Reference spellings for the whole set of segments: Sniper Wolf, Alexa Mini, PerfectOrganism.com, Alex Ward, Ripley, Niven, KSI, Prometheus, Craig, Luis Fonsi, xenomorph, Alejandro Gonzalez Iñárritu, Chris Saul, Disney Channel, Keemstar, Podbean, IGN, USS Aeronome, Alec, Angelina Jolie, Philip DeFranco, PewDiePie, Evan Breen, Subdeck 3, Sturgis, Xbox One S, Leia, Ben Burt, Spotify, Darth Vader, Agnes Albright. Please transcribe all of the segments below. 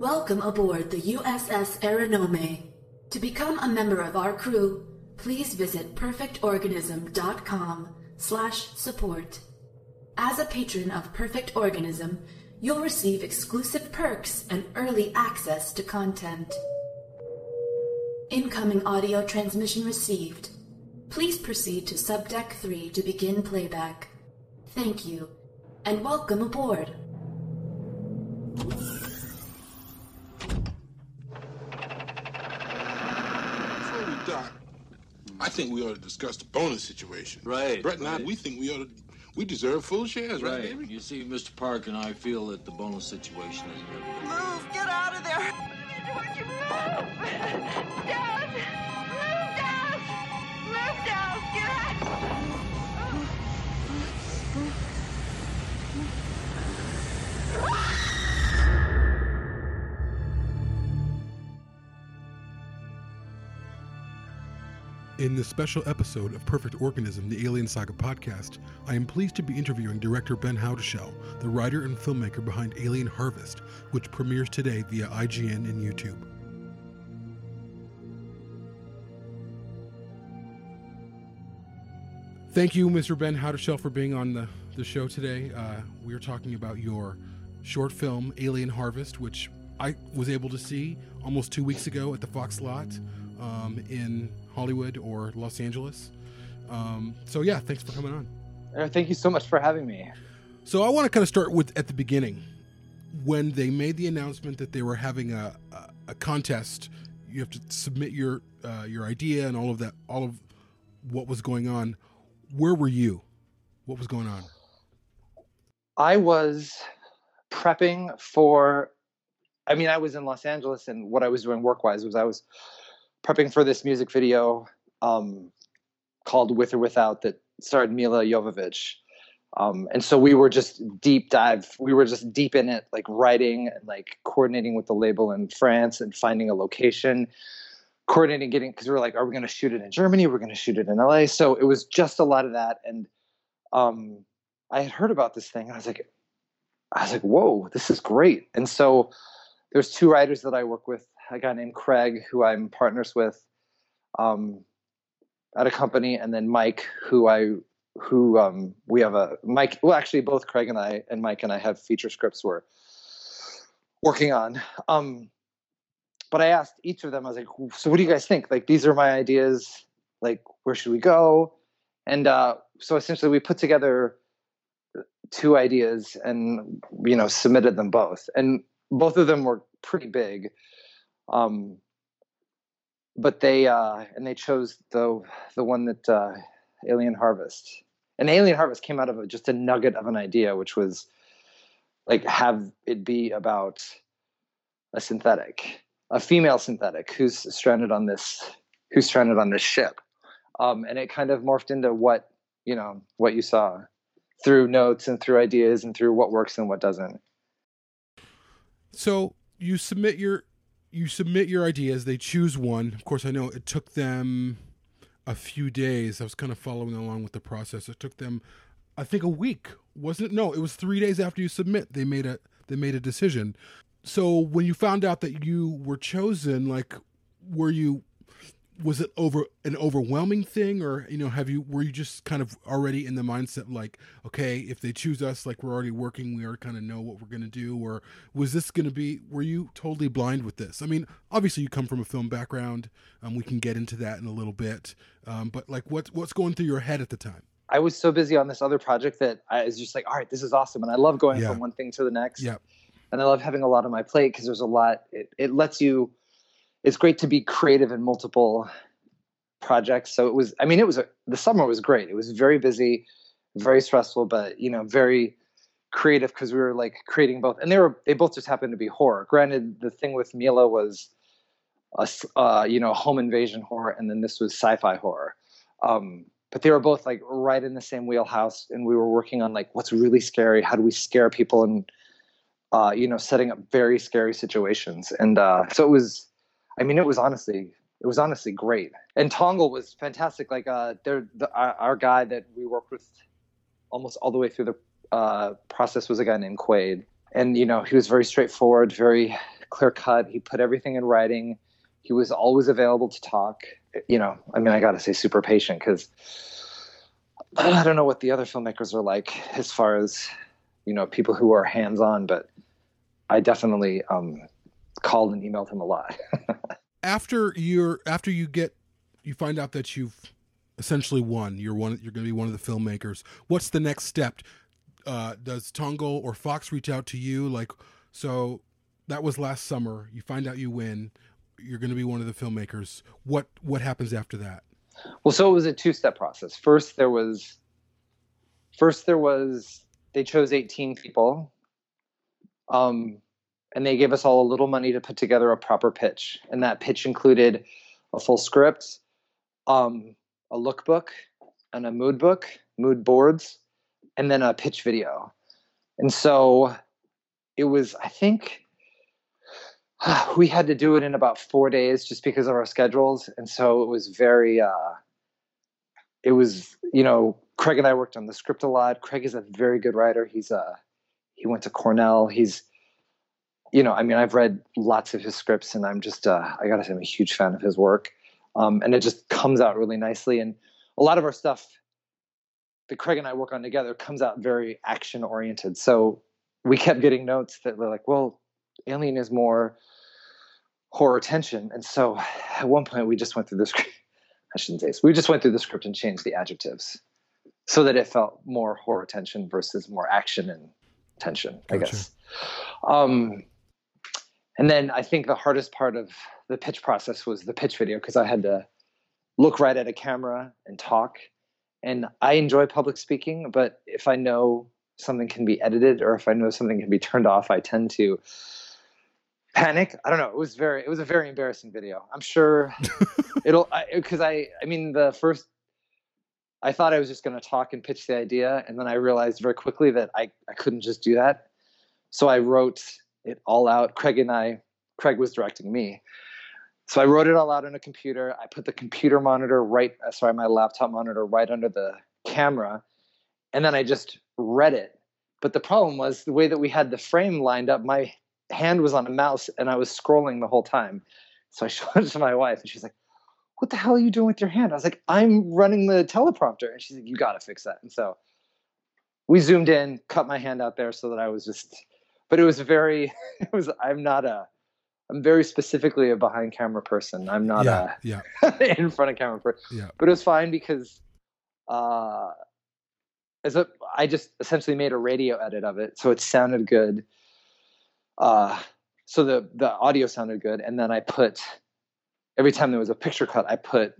Welcome aboard the USS Aeronome. To become a member of our crew, please visit PerfectOrganism.com/support. As a patron of Perfect Organism, you'll receive exclusive perks and early access to content. Incoming audio transmission received. Please proceed to Subdeck 3 to begin playback. Thank you, and welcome aboard. I think we ought to discuss the bonus situation. Right. Brett and I, we think we ought to... We deserve full shares, right, baby? You see, Mr. Park and I feel that the bonus situation is... Move! Get out of there! Why don't you move? Down! Move down! Move down! Get out! In this special episode of Perfect Organism, the Alien Saga podcast, I am pleased to be interviewing director Ben Howdershell, the writer and filmmaker behind Alien Harvest, which premieres today via IGN and YouTube. Thank you, Mr. Ben Howdershell, for being on the show today. We are talking about your short film, Alien Harvest, which I was able to see almost 2 weeks ago at the Fox lot in Hollywood or Los Angeles. So yeah, thanks for coming on. Thank you so much for having me. So I want to kind of start with at the beginning. When they made the announcement that they were having a contest, you have to submit your idea and all of that, all of what was going on. Where were you? What was going on? I was prepping for, I was in Los Angeles, and what I was doing work-wise was I was prepping for this music video called With or Without that starred Mila Jovovich. And so we were just deep in it, like writing and like coordinating with the label in France and finding a location, coordinating, because we were like, are we going to shoot it in Germany? We're going to shoot it in LA. So it was just a lot of that. And I had heard about this thing, and I was like, whoa, this is great. And so there's two writers that I work with, a guy named Craig, who I'm partners with at a company, and then Mike, both Craig and I and Mike and I have feature scripts we're working on. But I asked each of them, I was like, so what do you guys think? Like, these are my ideas, like, where should we go? And so essentially we put together two ideas and, submitted them both. And both of them were pretty big. But they chose the one that, Alien Harvest. And Alien Harvest came out of just a nugget of an idea, which was like, have it be about a female synthetic who's stranded on this ship. And it kind of morphed into what you saw through notes and through ideas and through what works and what doesn't. So you submit your ideas, they choose one. Of course, I know it took them a few days. I was kind of following along with the process. It took them, I think, a week, wasn't it? No, it was 3 days after you submit, they made a decision. So when you found out that you were chosen, like, was it over an overwhelming thing, or, were you just kind of already in the mindset, like, okay, if they choose us, like, we're already working, we already kind of know what we're going to do? Or was this going to be, were you totally blind with this? I mean, obviously you come from a film background. We can get into that in a little bit. But like, what's going through your head at the time? I was so busy on this other project that I was just like, all right, this is awesome. And I love going from one thing to the next. Yeah. And I love having a lot on my plate, because there's a lot, it lets you, it's great to be creative in multiple projects. So the summer was great. It was very busy, very stressful, but, very creative, because we were like creating both. And they both just happened to be horror. Granted, the thing with Mila was a home invasion horror, and then this was sci-fi horror. But they were both like right in the same wheelhouse, and we were working on like, what's really scary? How do we scare people? And, setting up very scary situations. And so it was... it was honestly great. And Tongal was fantastic. Like, our guy that we worked with almost all the way through the process was a guy named Quaid. And, he was very straightforward, very clear cut. He put everything in writing. He was always available to talk. You know, I mean, I got to say super patient, because I don't know what the other filmmakers are like as far as, you know, people who are hands-on, but I definitely called and emailed him a lot. You find out that you've essentially won. You're going to be one of the filmmakers. What's the next step? Does Tongal or Fox reach out to you? Like, so that was last summer. You find out you win. You're going to be one of the filmmakers. What happens after that? Well, so it was a two-step process. First, they chose 18 people. And they gave us all a little money to put together a proper pitch. And that pitch included a full script, a lookbook, and a mood book, mood boards, and then a pitch video. And so it was, I think, we had to do it in about 4 days just because of our schedules. And so it was very, you know, Craig and I worked on the script a lot. Craig is a very good writer. He went to Cornell. He's, you know, I mean, I've read lots of his scripts, and I'm just, I gotta say, I'm a huge fan of his work. And it just comes out really nicely. And a lot of our stuff that Craig and I work on together comes out very action oriented. So we kept getting notes that were like, well, Alien is more horror tension. And so at one point we just went through the script. I shouldn't say this. We just went through the script and changed the adjectives so that it felt more horror tension versus more action and tension, I guess. And then I think the hardest part of the pitch process was the pitch video, because I had to look right at a camera and talk. And I enjoy public speaking, but if I know something can be edited or if I know something can be turned off, I tend to panic. I don't know. It was a very embarrassing video. I'm sure it'll, because I mean, I thought I was just going to talk and pitch the idea. And then I realized very quickly that I couldn't just do that. So I wrote it all out. Craig was directing me. So I wrote it all out on a computer. I put the computer monitor my laptop monitor right under the camera. And then I just read it. But the problem was the way that we had the frame lined up, my hand was on a mouse and I was scrolling the whole time. So I showed it to my wife and she's like, "What the hell are you doing with your hand?" I was like, "I'm running the teleprompter." And she's like, "You got to fix that." And so we zoomed in, cut my hand out there so that I was just, but I'm very specifically a behind camera person. I'm not in front of camera person, but it was fine because, I just essentially made a radio edit of it. So it sounded good. So the audio sounded good. And then I put, every time there was a picture cut, I put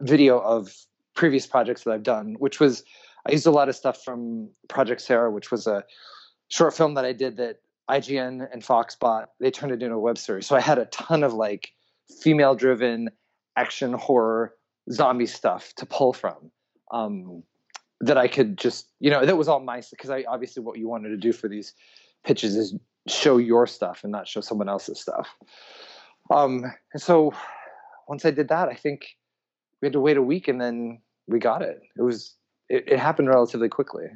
video of previous projects that I've done, which was, I used a lot of stuff from Project Sarah, which was a short film that I did that IGN and Fox bought. They turned it into a web series. So I had a ton of like female driven action, horror, zombie stuff to pull from that I could just, you know, that was all my, because I obviously what you wanted to do for these pitches is show your stuff and not show someone else's stuff. And so once I did that, I think we had to wait a week and then we got it. It happened relatively quickly.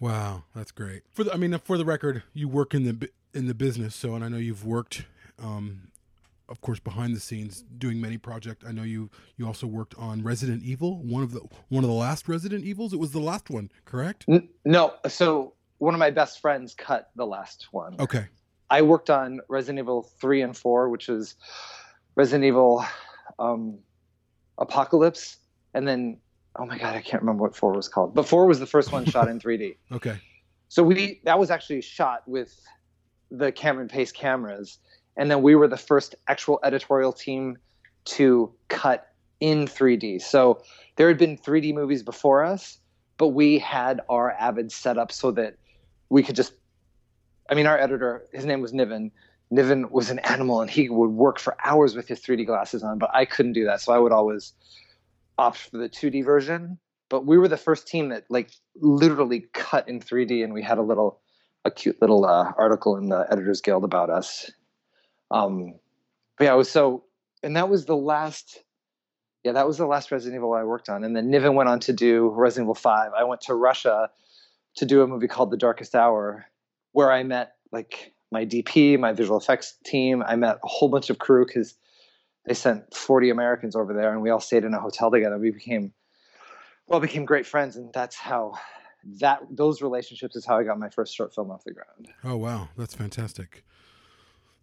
Wow. That's great. For the record, you work in the business. So, and I know you've worked, of course, behind the scenes doing many projects. I know you also worked on Resident Evil, one of the last Resident Evils. It was the last one, correct? No. So one of my best friends cut the last one. Okay. I worked on Resident Evil 3 and 4, which is Resident Evil Apocalypse. And then, oh my God, I can't remember what 4 was called. But 4 was the first one shot in 3D. Okay. So that was actually shot with the Cameron Pace cameras. And then we were the first actual editorial team to cut in 3D. So there had been 3D movies before us, but we had our Avid set up so that we could just, I mean, our editor, his name was Niven. Niven was an animal, and he would work for hours with his 3D glasses on, but I couldn't do that. So I would always opt for the 2D version. But we were the first team that, like, literally cut in 3D, and we had a cute little article in the Editors Guild about us. But yeah, it was so, and that was the last Resident Evil I worked on. And then Niven went on to do Resident Evil 5. I went to Russia to do a movie called The Darkest Hour, where I met like my DP, my visual effects team. I met a whole bunch of crew because they sent 40 Americans over there, and we all stayed in a hotel together. We became great friends, and that's how those relationships is how I got my first short film off the ground. Oh, wow. That's fantastic.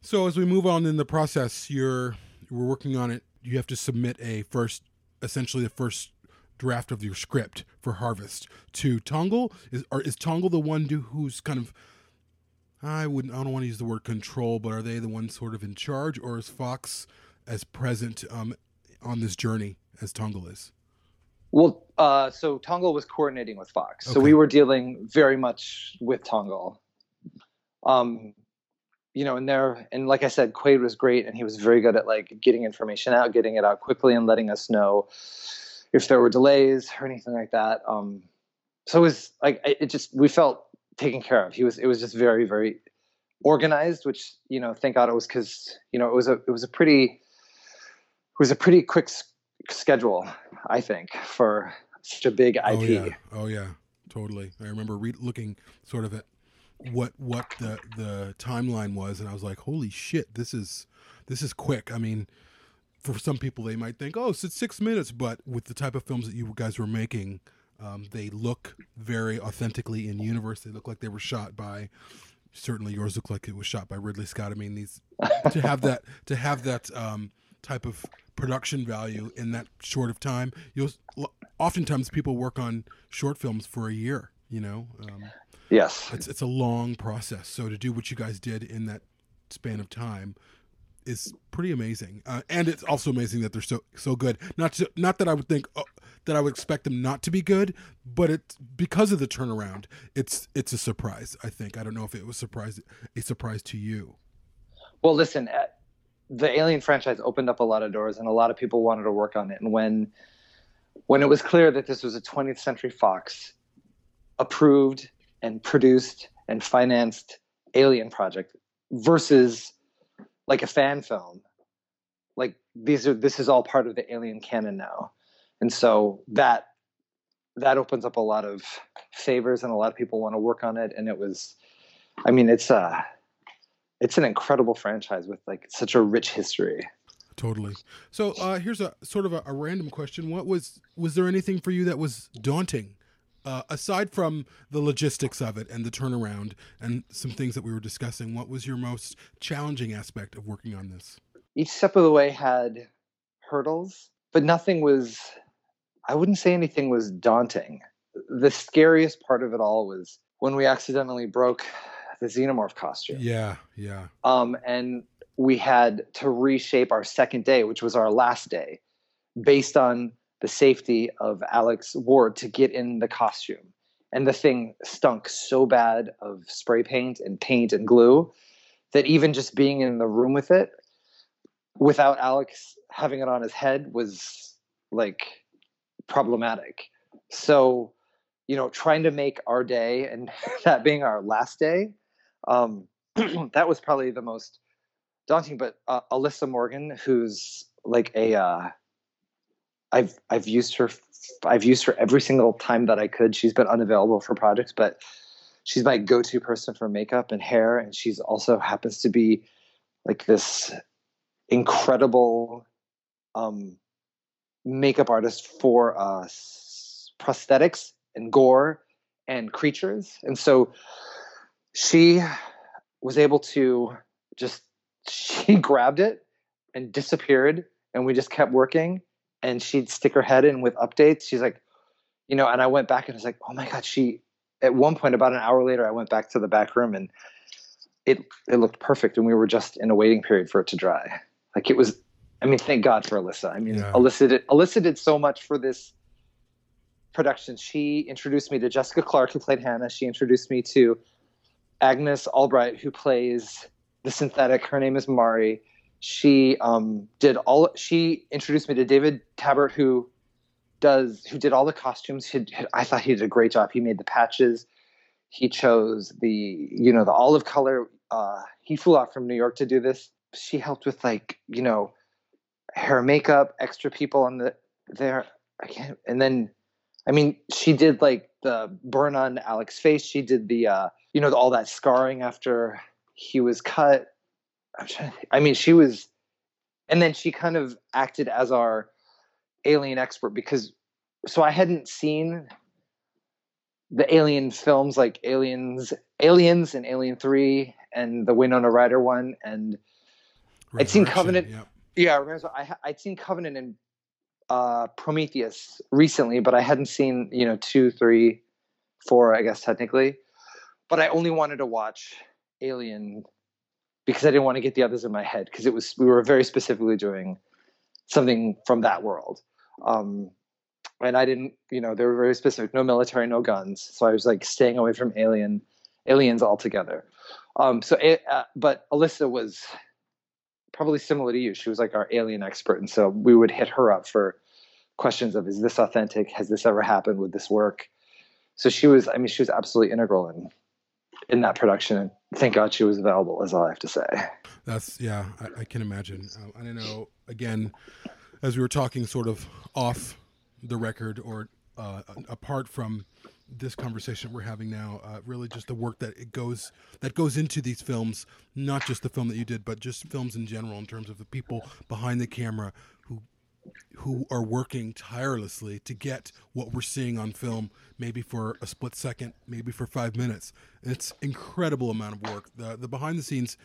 So as we move on in the process, we're working on it. You have to submit essentially the first draft of your script for Harvest to Tongal. Is Tongal the one who's kind of, I don't want to use the word control, but are they the ones sort of in charge, or is Fox as present on this journey as Tongal is? Well, so Tongal was coordinating with Fox. Okay. So we were dealing very much with Tongal. And like I said, Quaid was great, and he was very good at like getting information out, getting it out quickly, and letting us know if there were delays or anything like that. So it was like, we felt taken care of. It was just very, very organized, which, thank God it was, because, it was a pretty quick schedule, I think, for such a big IP. Oh yeah, totally. I remember looking sort of at what the timeline was, and I was like, holy shit, this is quick. I mean, for some people they might think, oh, it's 6 minutes, but with the type of films that you guys were making, they look very authentically in universe. They look like they were shot by, certainly yours looked like it was shot by Ridley Scott. I mean, these to have that type of production value in that short of time. Oftentimes people work on short films for a year, yes, it's a long process. So to do what you guys did in that span of time is pretty amazing. And it's also amazing that they're so good. Not that I would think that I would expect them not to be good, but it's because of the turnaround, it's a surprise. I think, I don't know if it was a surprise to you. Well, listen, the Alien franchise opened up a lot of doors, and a lot of people wanted to work on it. And when it was clear that this was a 20th Century Fox approved and produced and financed Alien project versus like a fan film, like this is all part of the Alien canon now. And so that opens up a lot of favors, and a lot of people want to work on it. And it's an incredible franchise with like such a rich history. Totally. So here's a sort of a random question. Was there anything for you that was daunting, aside from the logistics of it and the turnaround and some things that we were discussing? What was your most challenging aspect of working on this? Each step of the way had hurdles, but I wouldn't say anything was daunting. The scariest part of it all was when we accidentally broke the xenomorph costume. Yeah. And we had to reshape our second day, which was our last day, based on the safety of Alex Ward, to get in the costume. And the thing stunk so bad of spray paint and glue that even just being in the room with it without Alex having it on his head was like problematic. So, trying to make our day and that being our last day, that was probably the most daunting. But Alyssa Morgan, who's like I've used her every single time that I could. She's been unavailable for projects, but she's my go-to person for makeup and hair, and she's also happens to be like this incredible makeup artist for prosthetics and gore and creatures. And so she was able to she grabbed it and disappeared, and we just kept working, and she'd stick her head in with updates. She's like, and I went back and I was like, oh my God, at one point about an hour later, I went back to the back room and it looked perfect. And we were just in a waiting period for it to dry. Like thank God for Alyssa. Yeah. Alyssa did so much for this production. She introduced me to Jessica Clark, who played Hannah. She introduced me to Agnes Albright, who plays the synthetic. Her name is Mari. She introduced me to David Tabbert, who did all the costumes. I thought he did a great job. He made the patches. He chose the olive color. He flew out from New York to do this. She helped with hair, makeup, extra people on there. She did like the burn on Alex's face. She did the all that scarring after he was cut. She was, and then she kind of acted as our alien expert because, so I hadn't seen the alien films like Aliens and Alien 3 and the Winona Ryder one. And I'd seen Covenant. Yep. Yeah. I'd seen Covenant and Prometheus recently, but I hadn't seen, 2, 3, 4, I guess technically, but I only wanted to watch Alien because I didn't want to get the others in my head. Cause we were very specifically doing something from that world. And I didn't, they were very specific, no military, no guns. So I was like staying away from aliens altogether. But Alyssa was probably similar to you. She was like our alien expert. And so we would hit her up for questions of, is this authentic? Has this ever happened? Would this work? So she was absolutely integral in that production. And thank God she was available is all I have to say. I can imagine. I don't know, again, as we were talking sort of off the record or apart from this conversation we're having now, really just the work that goes into these films, not just the film that you did, but just films in general in terms of the people behind the camera who are working tirelessly to get what we're seeing on film, maybe for a split second, maybe for 5 minutes. It's incredible amount of work. The behind the scenes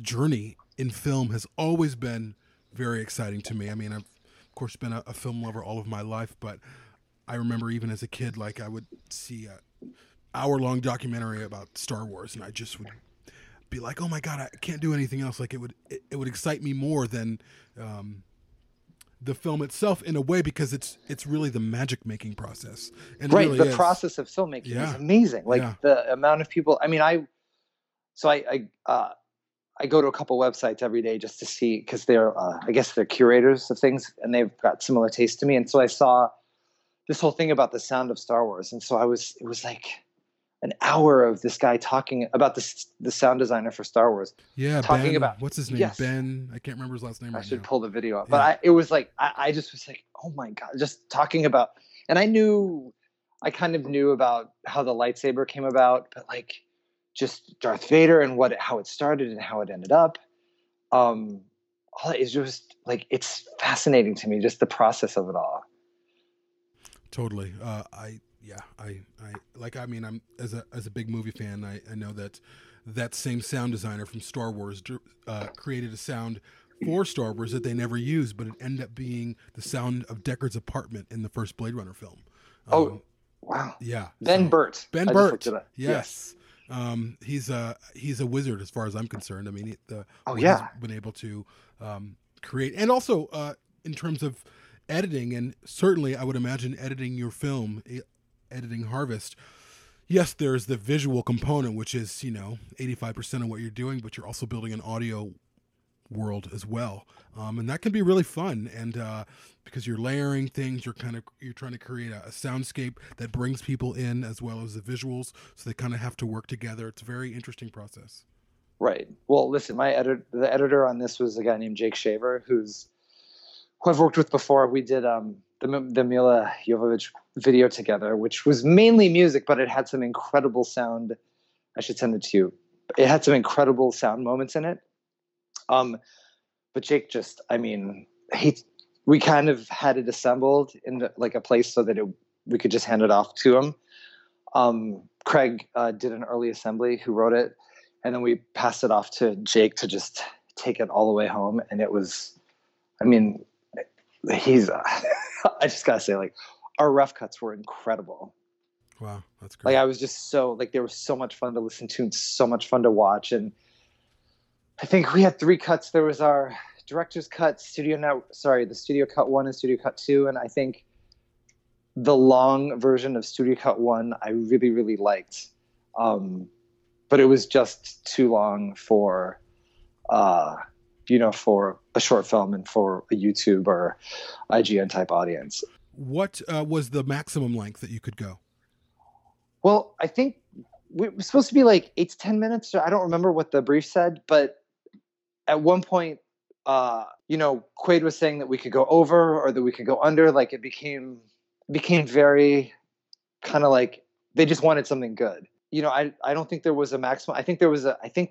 journey in film has always been very exciting to me. I mean, I've of course been a film lover all of my life, but I remember even as a kid, like I would see an hour-long documentary about Star Wars and I just would be like, oh my God, I can't do anything else. Like it would excite me more than the film itself in a way, because it's really the magic making process. And right. Really the process of filmmaking is amazing. Like the amount of people, I go to a couple websites every day just to see, because they're, I guess they're curators of things and they've got similar taste to me. And so I saw this whole thing about the sound of Star Wars. And so it was like an hour of this guy talking about the sound designer for Star Wars. Yeah. Talking about what's his name? Yes. Ben, I can't remember his last name. I should pull the video up, but it was like, I just was like, oh my God, just talking about, and I kind of knew about how the lightsaber came about, but like, just Darth Vader and how it started and how it ended up. All that is just like, it's fascinating to me, just the process of it all. Totally. I'm as a big movie fan, I know that same sound designer from Star Wars created a sound for Star Wars that they never used, but it ended up being the sound of Deckard's apartment in the first Blade Runner film. Wow. Yeah. Ben Burt. Yes. He's a wizard as far as I'm concerned. I mean, he's been able to create, and also in terms of editing, and certainly I would imagine editing your film, editing Harvest. Yes, there's the visual component, which is 85% of what you're doing, but you're also building an audio world as well, and that can be really fun. And because you're layering things, you're trying to create a soundscape that brings people in as well as the visuals, so they kind of have to work together. It's a very interesting process. Right. Well, listen, the editor on this was a guy named Jake Shaver, who I've worked with before. We did the Mila Jovovich video together, which was mainly music, but it had some incredible sound. I should send it to you. It had some incredible sound moments in it. But Jake just, we kind of had it assembled in a place so that we could just hand it off to him. Craig did an early assembly, who wrote it, and then we passed it off to Jake to just take it all the way home. And it was, I just gotta say, like, our rough cuts were incredible. Wow. That's great. Like, I was just so, like, they were so much fun to listen to and so much fun to watch. And I think we had 3 cuts. There was our director's cut, the studio cut 1 and studio cut 2. And I think the long version of studio cut 1, I really, really liked. But it was just too long for, for a short film and for a YouTube or IGN type audience. What was the maximum length that you could go? Well, I think it was supposed to be like 8 to 10 minutes. I don't remember what the brief said, but at one point, Quaid was saying that we could go over or that we could go under. Like, it became very kind of like they just wanted something good. you know, I don't think there was a maximum. I think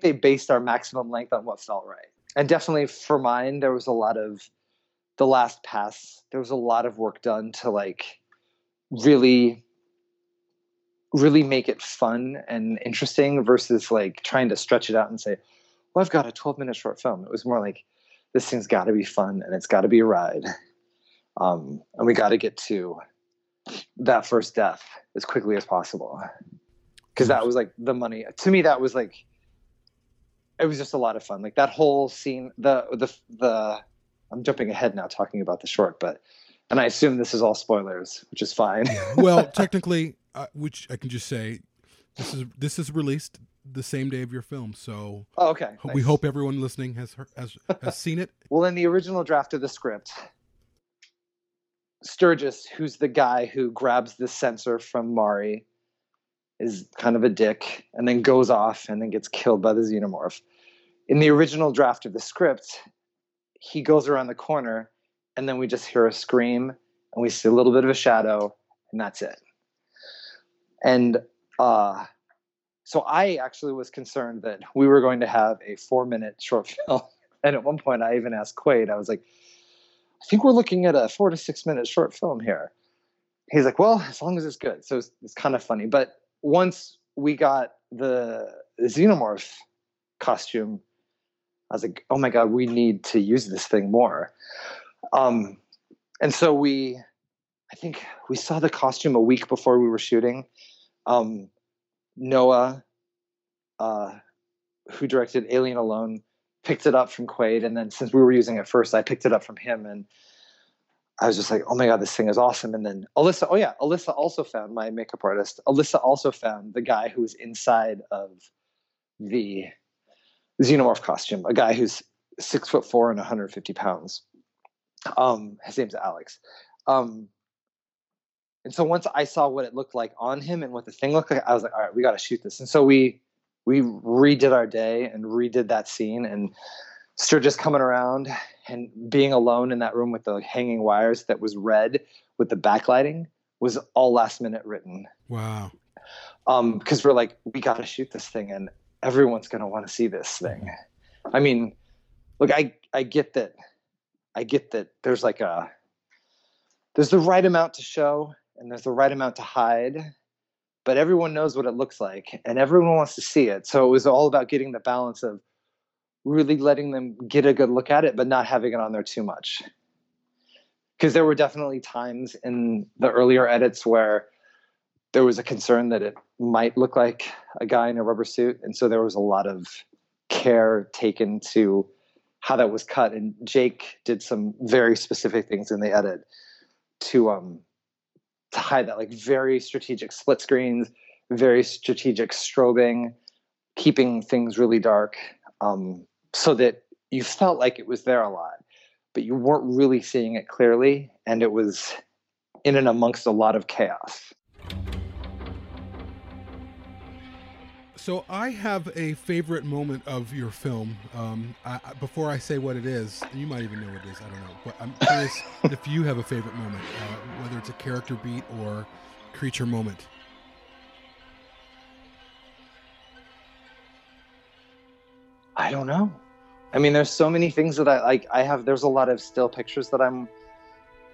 they based our maximum length on what felt right. And definitely for mine, there was a lot of the last pass. There was a lot of work done to like really make it fun and interesting versus like trying to stretch it out and say, well, I've got a 12-minute short film. It was more like, this thing's got to be fun and it's got to be a ride. And we got to get to that first death as quickly as possible. Because that was like the money. To me, that was like, it was just a lot of fun. Like that whole scene, I'm jumping ahead now talking about the short, and I assume this is all spoilers, which is fine. Well, technically, which I can just say, this is released the same day of your film, so nice. We hope everyone listening has seen it. Well, in the original draft of the script, Sturgis, who's the guy who grabs the sensor from Mari, is kind of a dick and then goes off and then gets killed by the xenomorph. In the original draft of the script, he goes around the corner and then we just hear a scream and we see a little bit of a shadow and that's it. And so I actually was concerned that we were going to have a 4-minute short film. And at one point I even asked Quaid, I was like, I think we're looking at a 4 to 6 minute short film here. He's like, well, as long as it's good. So it's kind of funny. But once we got the xenomorph costume, I was like, oh my God, we need to use this thing more. And so I think we saw the costume a week before we were shooting. Noah, who directed Alien Alone, picked it up from Quaid. And then since we were using it first, I picked it up from him. And I was just like, oh my God, this thing is awesome. And then Alyssa also found my makeup artist. Alyssa also found the guy who was inside of the xenomorph costume, a guy who's 6'4" and 150 pounds. His name's Alex. And so once I saw what it looked like on him and what the thing looked like, I was like, all right, we got to shoot this. And so we redid our day and redid that scene, and Sturgis coming around and being alone in that room with the hanging wires that was red with the backlighting was all last minute written. Wow. Because we're like, we got to shoot this thing and everyone's going to want to see this thing. I mean, look, I get that. I get that there's like there's the right amount to show and there's the right amount to hide, but everyone knows what it looks like and everyone wants to see it. So it was all about getting the balance of really letting them get a good look at it, but not having it on there too much. Because there were definitely times in the earlier edits where there was a concern that it might look like a guy in a rubber suit. And so there was a lot of care taken to how that was cut. And Jake did some very specific things in the edit to hide that, like very strategic split screens, very strategic strobing, keeping things really dark, so that you felt like it was there a lot, but you weren't really seeing it clearly, and it was in and amongst a lot of chaos. So I have a favorite moment of your film. Before I say what it is, you might even know what it is, I don't know, but I'm curious if you have a favorite moment, whether it's a character beat or creature moment. I don't know. I mean, there's so many things that I like. There's a lot of still pictures that I'm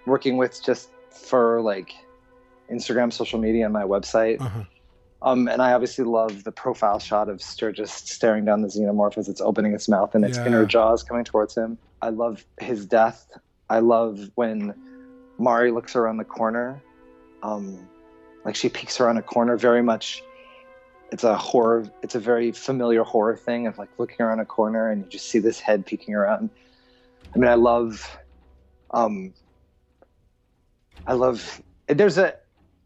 working with just for like Instagram, social media, and my website. Uh-huh. And I obviously love the profile shot of Sturgis staring down the xenomorph as it's opening its mouth and its inner jaws coming towards him. I love his death. I love when Mari looks around the corner. Like she peeks around a corner very much. It's a very familiar horror thing of like looking around a corner and you just see this head peeking around. I mean,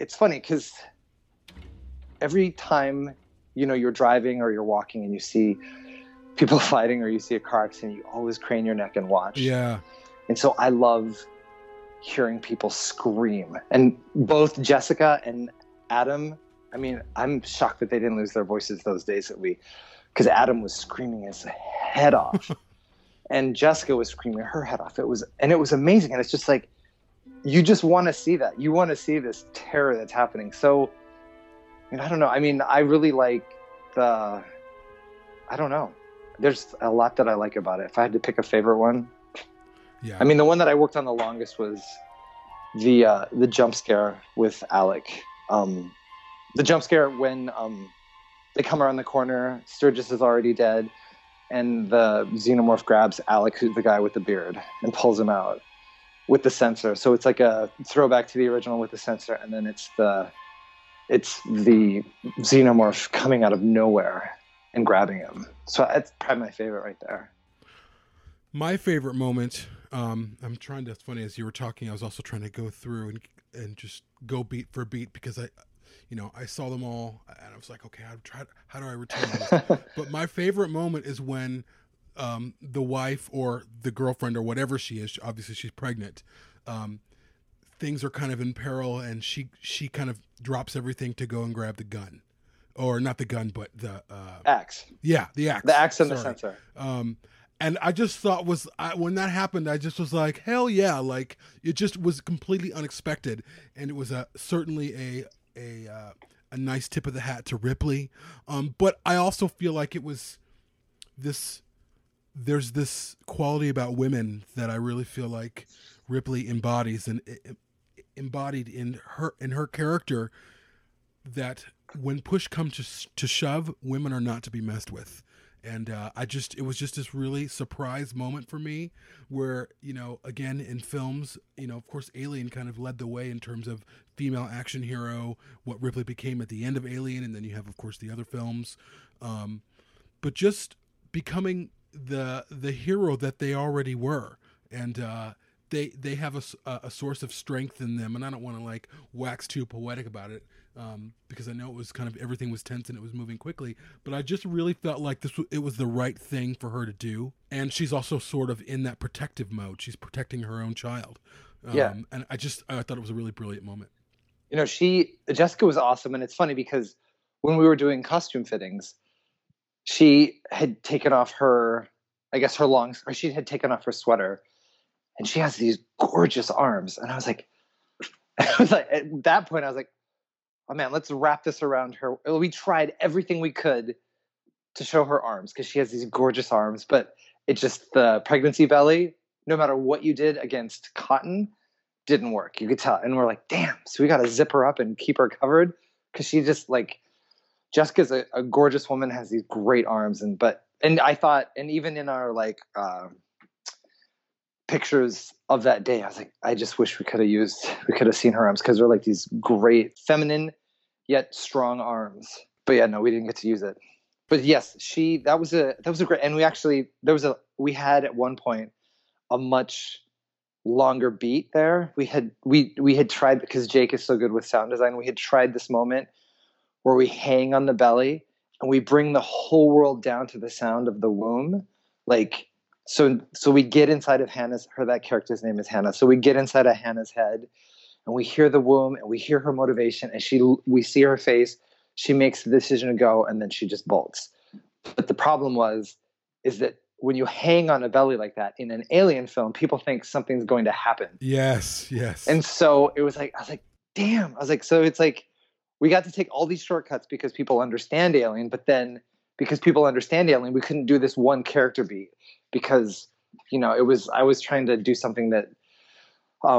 it's funny because every time, you know, you're driving or you're walking and you see people fighting or you see a car accident, you always crane your neck and watch. Yeah. And so I love hearing people scream. And both Jessica and Adam, I mean, I'm shocked that they didn't lose their voices those days because Adam was screaming his head off and Jessica was screaming her head off. It was amazing. And it's just like, you just want to see that. You want to see this terror that's happening. So And I don't know. I mean, I really like the, I don't know. There's a lot that I like about it. If I had to pick a favorite one, yeah. I mean, the one that I worked on the longest was the jump scare with Alec. The jump scare when they come around the corner, Sturgis is already dead, and the xenomorph grabs Alec, who's the guy with the beard, and pulls him out with the sensor. So it's like a throwback to the original with the sensor, and then it's the xenomorph coming out of nowhere and grabbing him. So that's probably my favorite right there. My favorite moment, I'm trying to, it's funny, as you were talking, I was also trying to go through and just go beat for beat, because I saw them all and I was like, okay, how do I retain this? But my favorite moment is when the wife or the girlfriend or whatever she is, obviously she's pregnant, things are kind of in peril, and she kind of drops everything to go and grab the gun. Or not the gun, but the axe. Yeah, the axe. The axe and the sensor. And I just thought when that happened, I just was like, hell yeah! Like, it just was completely unexpected, and it was certainly a nice tip of the hat to Ripley. But I also feel like it was this. There's this quality about women that I really feel like Ripley embodies, and embodied in her character, that when push comes to shove, women are not to be messed with. And it was just this really surprise moment for me where, again, in films, of course, Alien kind of led the way in terms of female action hero, what Ripley became at the end of Alien. And then you have, of course, the other films, but just becoming the hero that they already were. And, they have a source of strength in them. And I don't want to wax too poetic about it, because I know it was kind of, everything was tense and it was moving quickly, but I just really felt like it was the right thing for her to do. And she's also sort of in that protective mode. She's protecting her own child. Yeah. And I thought it was a really brilliant moment. Jessica was awesome. And it's funny because when we were doing costume fittings, she had taken off her sweater. And she has these gorgeous arms. And I was like, at that point, I was like, oh man, let's wrap this around her. We tried everything we could to show her arms, because she has these gorgeous arms, but it's just the pregnancy belly, no matter what you did against cotton, didn't work. You could tell. And we're like, damn. So we got to zip her up and keep her covered, because she just Jessica's a gorgeous woman, has these great arms. And even in our pictures of that day, I was like, I just wish we could have seen her arms, because they're like these great feminine yet strong arms. But yeah, no, we didn't get to use it. But yes, that was a great, and we actually, we had at one point a much longer beat there. We had tried, because Jake is so good with sound design, we had tried this moment where we hang on the belly and we bring the whole world down to the sound of the womb. So we get inside of Hannah's, that character's name is Hannah. So we get inside of Hannah's head, and we hear the womb, and we hear her motivation, and we see her face. She makes the decision to go, and then she just bolts. But the problem is that when you hang on a belly like that in an Alien film, people think something's going to happen. Yes. And so it was like, I was like, damn. I was like, so it's like, we got to take all these shortcuts because people understand Alien, but then because people understand Alien, we couldn't do this one character beat. Because, I was trying to do something that, I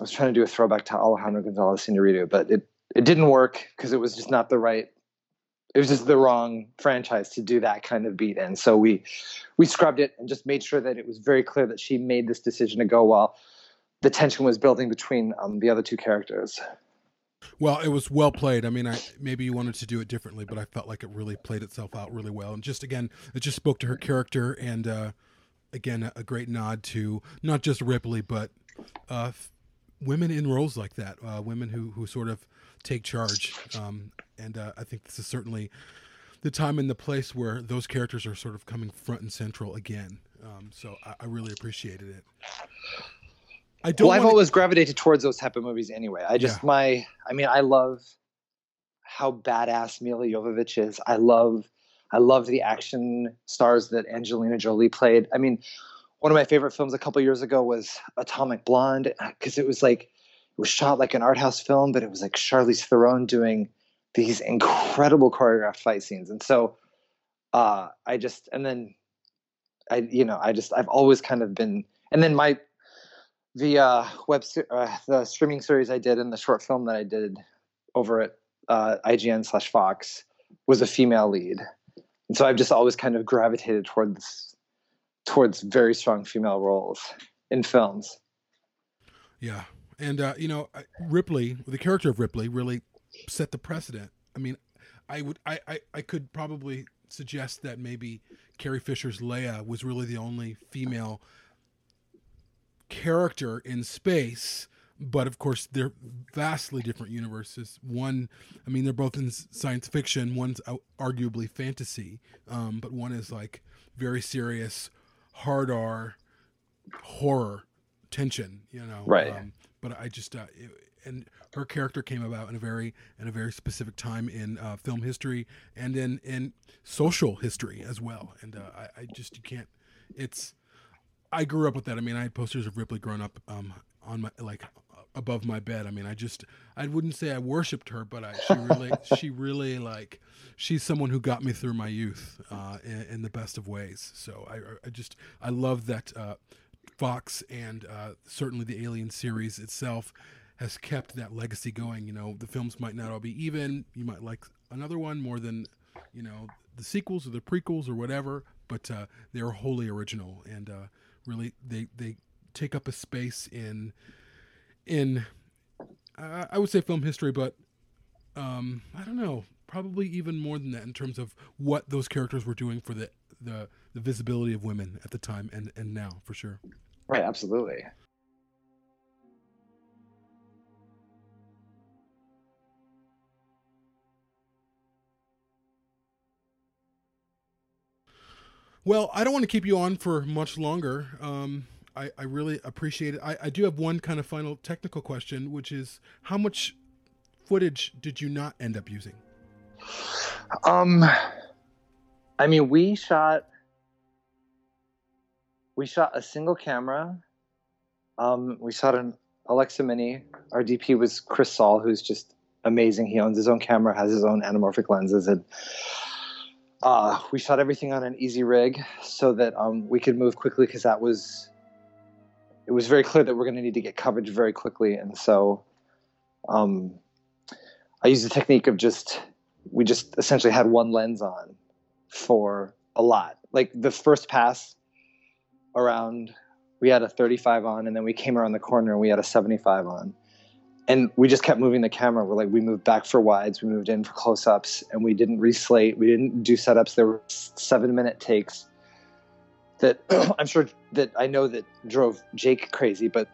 was trying to do a throwback to Alejandro Gonzalez Iñárritu, but it didn't work, because it was just not the right, it was just the wrong franchise to do that kind of beat in. So we scrubbed it and just made sure that it was very clear that she made this decision to go while the tension was building between the other two characters. Well, it was well played. I mean, maybe you wanted to do it differently, but I felt like it really played itself out really well. And just, again, it just spoke to her character. And, again, a great nod to not just Ripley, but women in roles like that, women who sort of take charge. I think this is certainly the time and the place where those characters are sort of coming front and central again. So I really appreciated it. I've always gravitated towards those type of movies anyway. I love how badass Mila Jovovich is. I love the action stars that Angelina Jolie played. I mean, one of my favorite films a couple years ago was Atomic Blonde, because it was shot like an art house film, but it was like Charlize Theron doing these incredible choreographed fight scenes. And so I've always kind of been, and then the streaming series I did and the short film that I did over at IGN/Fox was a female lead. And so I've just always kind of gravitated towards very strong female roles in films. Yeah. And, Ripley, the character of Ripley really set the precedent. I mean, I could probably suggest that maybe Carrie Fisher's Leia was really the only female character in space, but of course they're vastly different universes. One, I mean, they're both in science fiction. One's arguably fantasy, but one is like very serious, hard R, horror tension, right. But I just, and her character came about in a very specific time in film history and in social history as well. And I grew up with that. I mean, I had posters of Ripley growing up on my, above my bed. I mean, I wouldn't say I worshipped her, but she really she's someone who got me through my youth in the best of ways. So I love that Fox and certainly the Alien series itself has kept that legacy going. The films might not all be even. You might like another one more than, the sequels or the prequels or whatever, but they're wholly original, and really they take up a space in I would say film history, but I don't know, probably even more than that in terms of what those characters were doing for the visibility of women at the time and now, for sure. Right, absolutely. Well, I don't want to keep you on for much longer. I really appreciate it. I do have one kind of final technical question, which is how much footage did you not end up using? We shot a single camera. We shot an Alexa Mini. Our DP was Chris Saul, who's just amazing. He owns his own camera, has his own anamorphic lenses, and we shot everything on an easy rig so that we could move quickly, because it was very clear that we're going to need to get coverage very quickly. And so I used the technique of we essentially had one lens on for a lot. Like the first pass around, we had a 35 on, and then we came around the corner and we had a 75 on. And we just kept moving the camera. We moved back for wides, we moved in for close-ups, and we didn't reslate. We didn't do setups. There were 7-minute takes that I know drove Jake crazy. But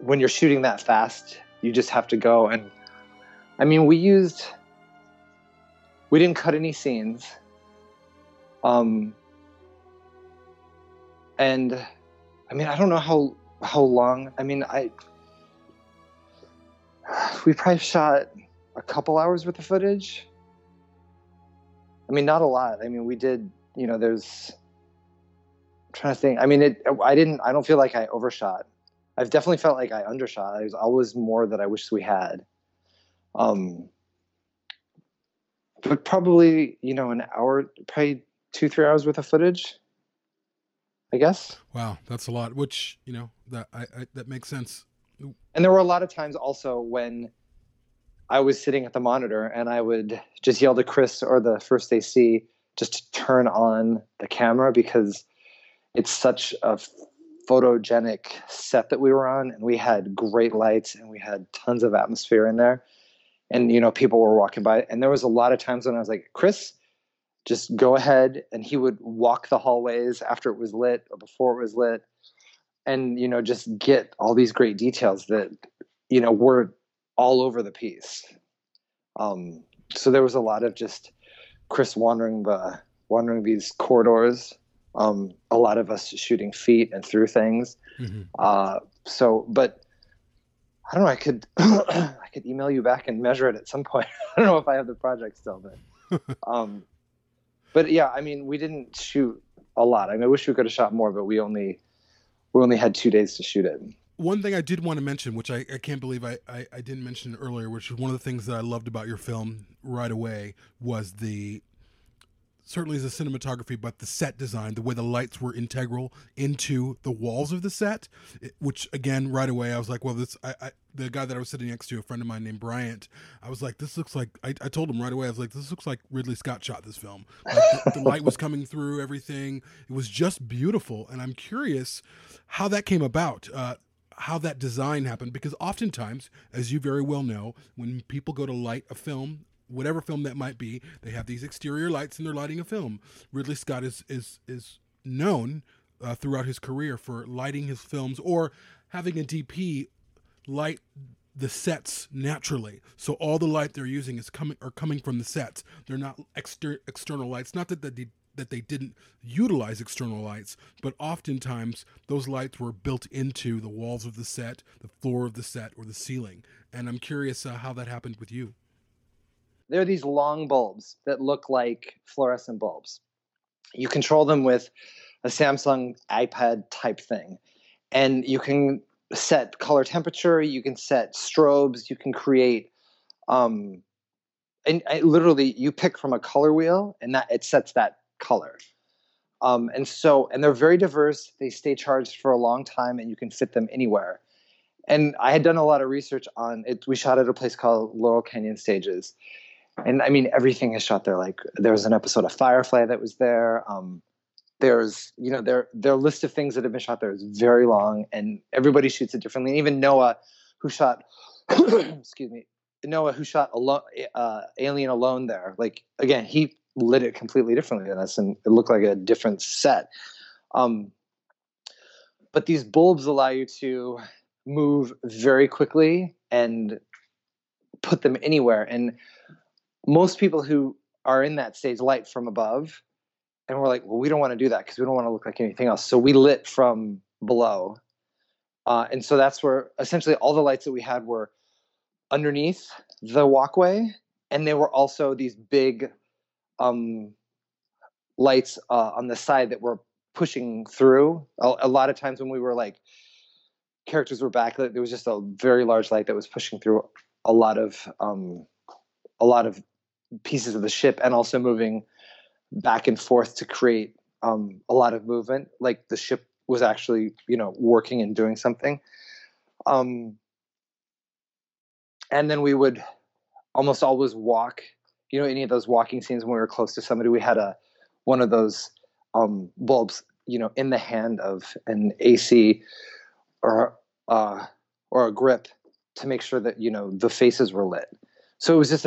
when you're shooting that fast, you just have to go. And I mean, we didn't cut any scenes. And I mean, I don't know how long. I mean, we probably shot a couple hours worth of footage. I mean, not a lot. I mean, we did, I'm trying to think. I mean, I don't feel like I overshot. I've definitely felt like I undershot. There's always more that I wish we had. But probably, an hour, probably 2-3 hours worth of footage, I guess. Wow. That's a lot, which, that makes sense. And there were a lot of times also when I was sitting at the monitor and I would just yell to Chris or the first AC just to turn on the camera, because it's such a photogenic set that we were on, and we had great lights and we had tons of atmosphere in there, and, people were walking by. And there was a lot of times when I was like, Chris, just go ahead. And he would walk the hallways after it was lit or before it was lit, and, just get all these great details that, were all over the piece. So there was a lot of just Chris wandering these corridors, a lot of us shooting feet and through things. Mm-hmm. But I don't know, I could email you back and measure it at some point. I don't know if I have the project still, but, but yeah, I mean, we didn't shoot a lot. I mean, I wish we could have shot more, but we only had 2 days to shoot it. One thing I did want to mention, which I can't believe I didn't mention earlier, which is one of the things that I loved about your film right away, was the, certainly the cinematography, but the set design, the way the lights were integral into the walls of the set, which again, right away, I was like, well, this, the guy that I was sitting next to, a friend of mine named Bryant, I was like, this looks like, I told him right away, I was like, this looks like Ridley Scott shot this film. Like, the light was coming through everything. It was just beautiful. And I'm curious how that came about, how that design happened, because oftentimes, as you very well know, when people go to light a film, whatever film that might be, they have these exterior lights and they're lighting a film. Ridley Scott is known throughout his career for lighting his films or having a DP light the sets naturally. So all the light they're using is coming from the sets. They're not external lights. Not that that they didn't utilize external lights, but oftentimes those lights were built into the walls of the set, the floor of the set, or the ceiling. And I'm curious how that happened with you. There are these long bulbs that look like fluorescent bulbs. You control them with a Samsung iPad type thing. And you can set color temperature, you can set strobes, you can create literally you pick from a color wheel and that it sets that color. And they're very diverse. They stay charged for a long time and you can fit them anywhere. And I had done a lot of research on it. We shot at a place called Laurel Canyon Stages. And I mean, everything is shot there. Like there was an episode of Firefly that was there. There's, you know, their list of things that have been shot there is very long and everybody shoots it differently. And even Noah who shot, excuse me, Noah who shot Alien Alone there. Like, again, he lit it completely differently than us and it looked like a different set. But these bulbs allow you to move very quickly and put them anywhere. And most people who are in that stage light from above, and we're like, well, we don't want to do that because we don't want to look like anything else. So we lit from below. And so that's where essentially all the lights that we had were underneath the walkway. And there were also these big lights on the side that were pushing through. A lot of times when we were like, characters were backlit, there was just a very large light that was pushing through a lot of pieces of the ship and also moving back and forth to create a lot of movement. Like the ship was actually, you know, working and doing something. And then we would almost always walk, you know, any of those walking scenes when we were close to somebody, we had one of those bulbs, you know, in the hand of an AC or a grip to make sure that, you know, the faces were lit. So it was just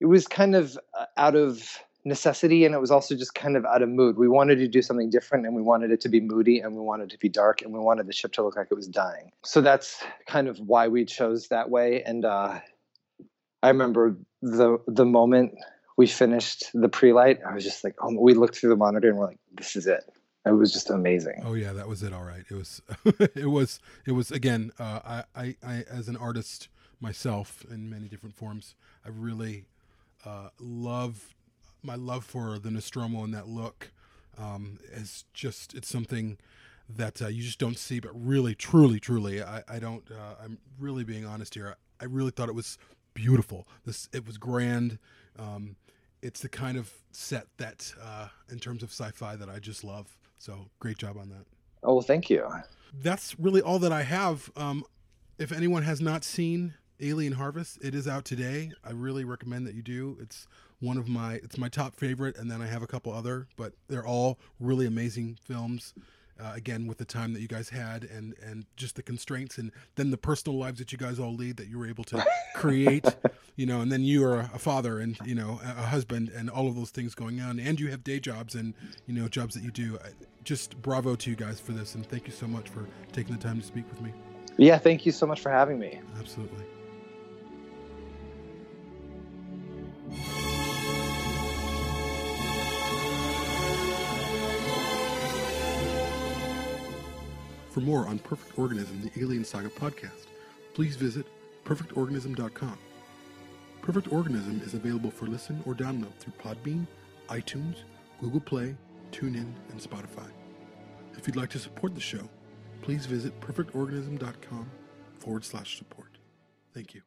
it was kind of out of necessity and it was also just kind of out of mood. We wanted to do something different and we wanted it to be moody and we wanted it to be dark and we wanted the ship to look like it was dying. So that's kind of why we chose that way. And I remember the moment we finished the pre-light, I was just like, oh, we looked through the monitor and we're like, this is it. It was just amazing. Oh yeah, that was it. All right, it was, it was again. I as an artist myself in many different forms, I really my love for the Nostromo and that look is just, it's something that you just don't see. But really, truly, I don't. I'm really being honest here. I really thought it was beautiful. It was grand. It's the kind of set that, in terms of sci-fi, that I just love. So great job on that. Oh, well, thank you. That's really all that I have. If anyone has not seen Alien Harvest, it is out today. I really recommend that you do. It's it's my top favorite. And then I have a couple other, but they're all really amazing films. Again, with the time that you guys had and just the constraints and then the personal lives that you guys all lead that you were able to create, you know, and then you are a father and, you know, a husband and all of those things going on. And you have day jobs and, you know, jobs that you do. Just bravo to you guys for this. And thank you so much for taking the time to speak with me. Yeah, thank you so much for having me. Absolutely. For more on Perfect Organism, the Alien Saga podcast, please visit PerfectOrganism.com. Perfect Organism is available for listen or download through Podbean, iTunes, Google Play, TuneIn, and Spotify. If you'd like to support the show, please visit PerfectOrganism.com/support. Thank you.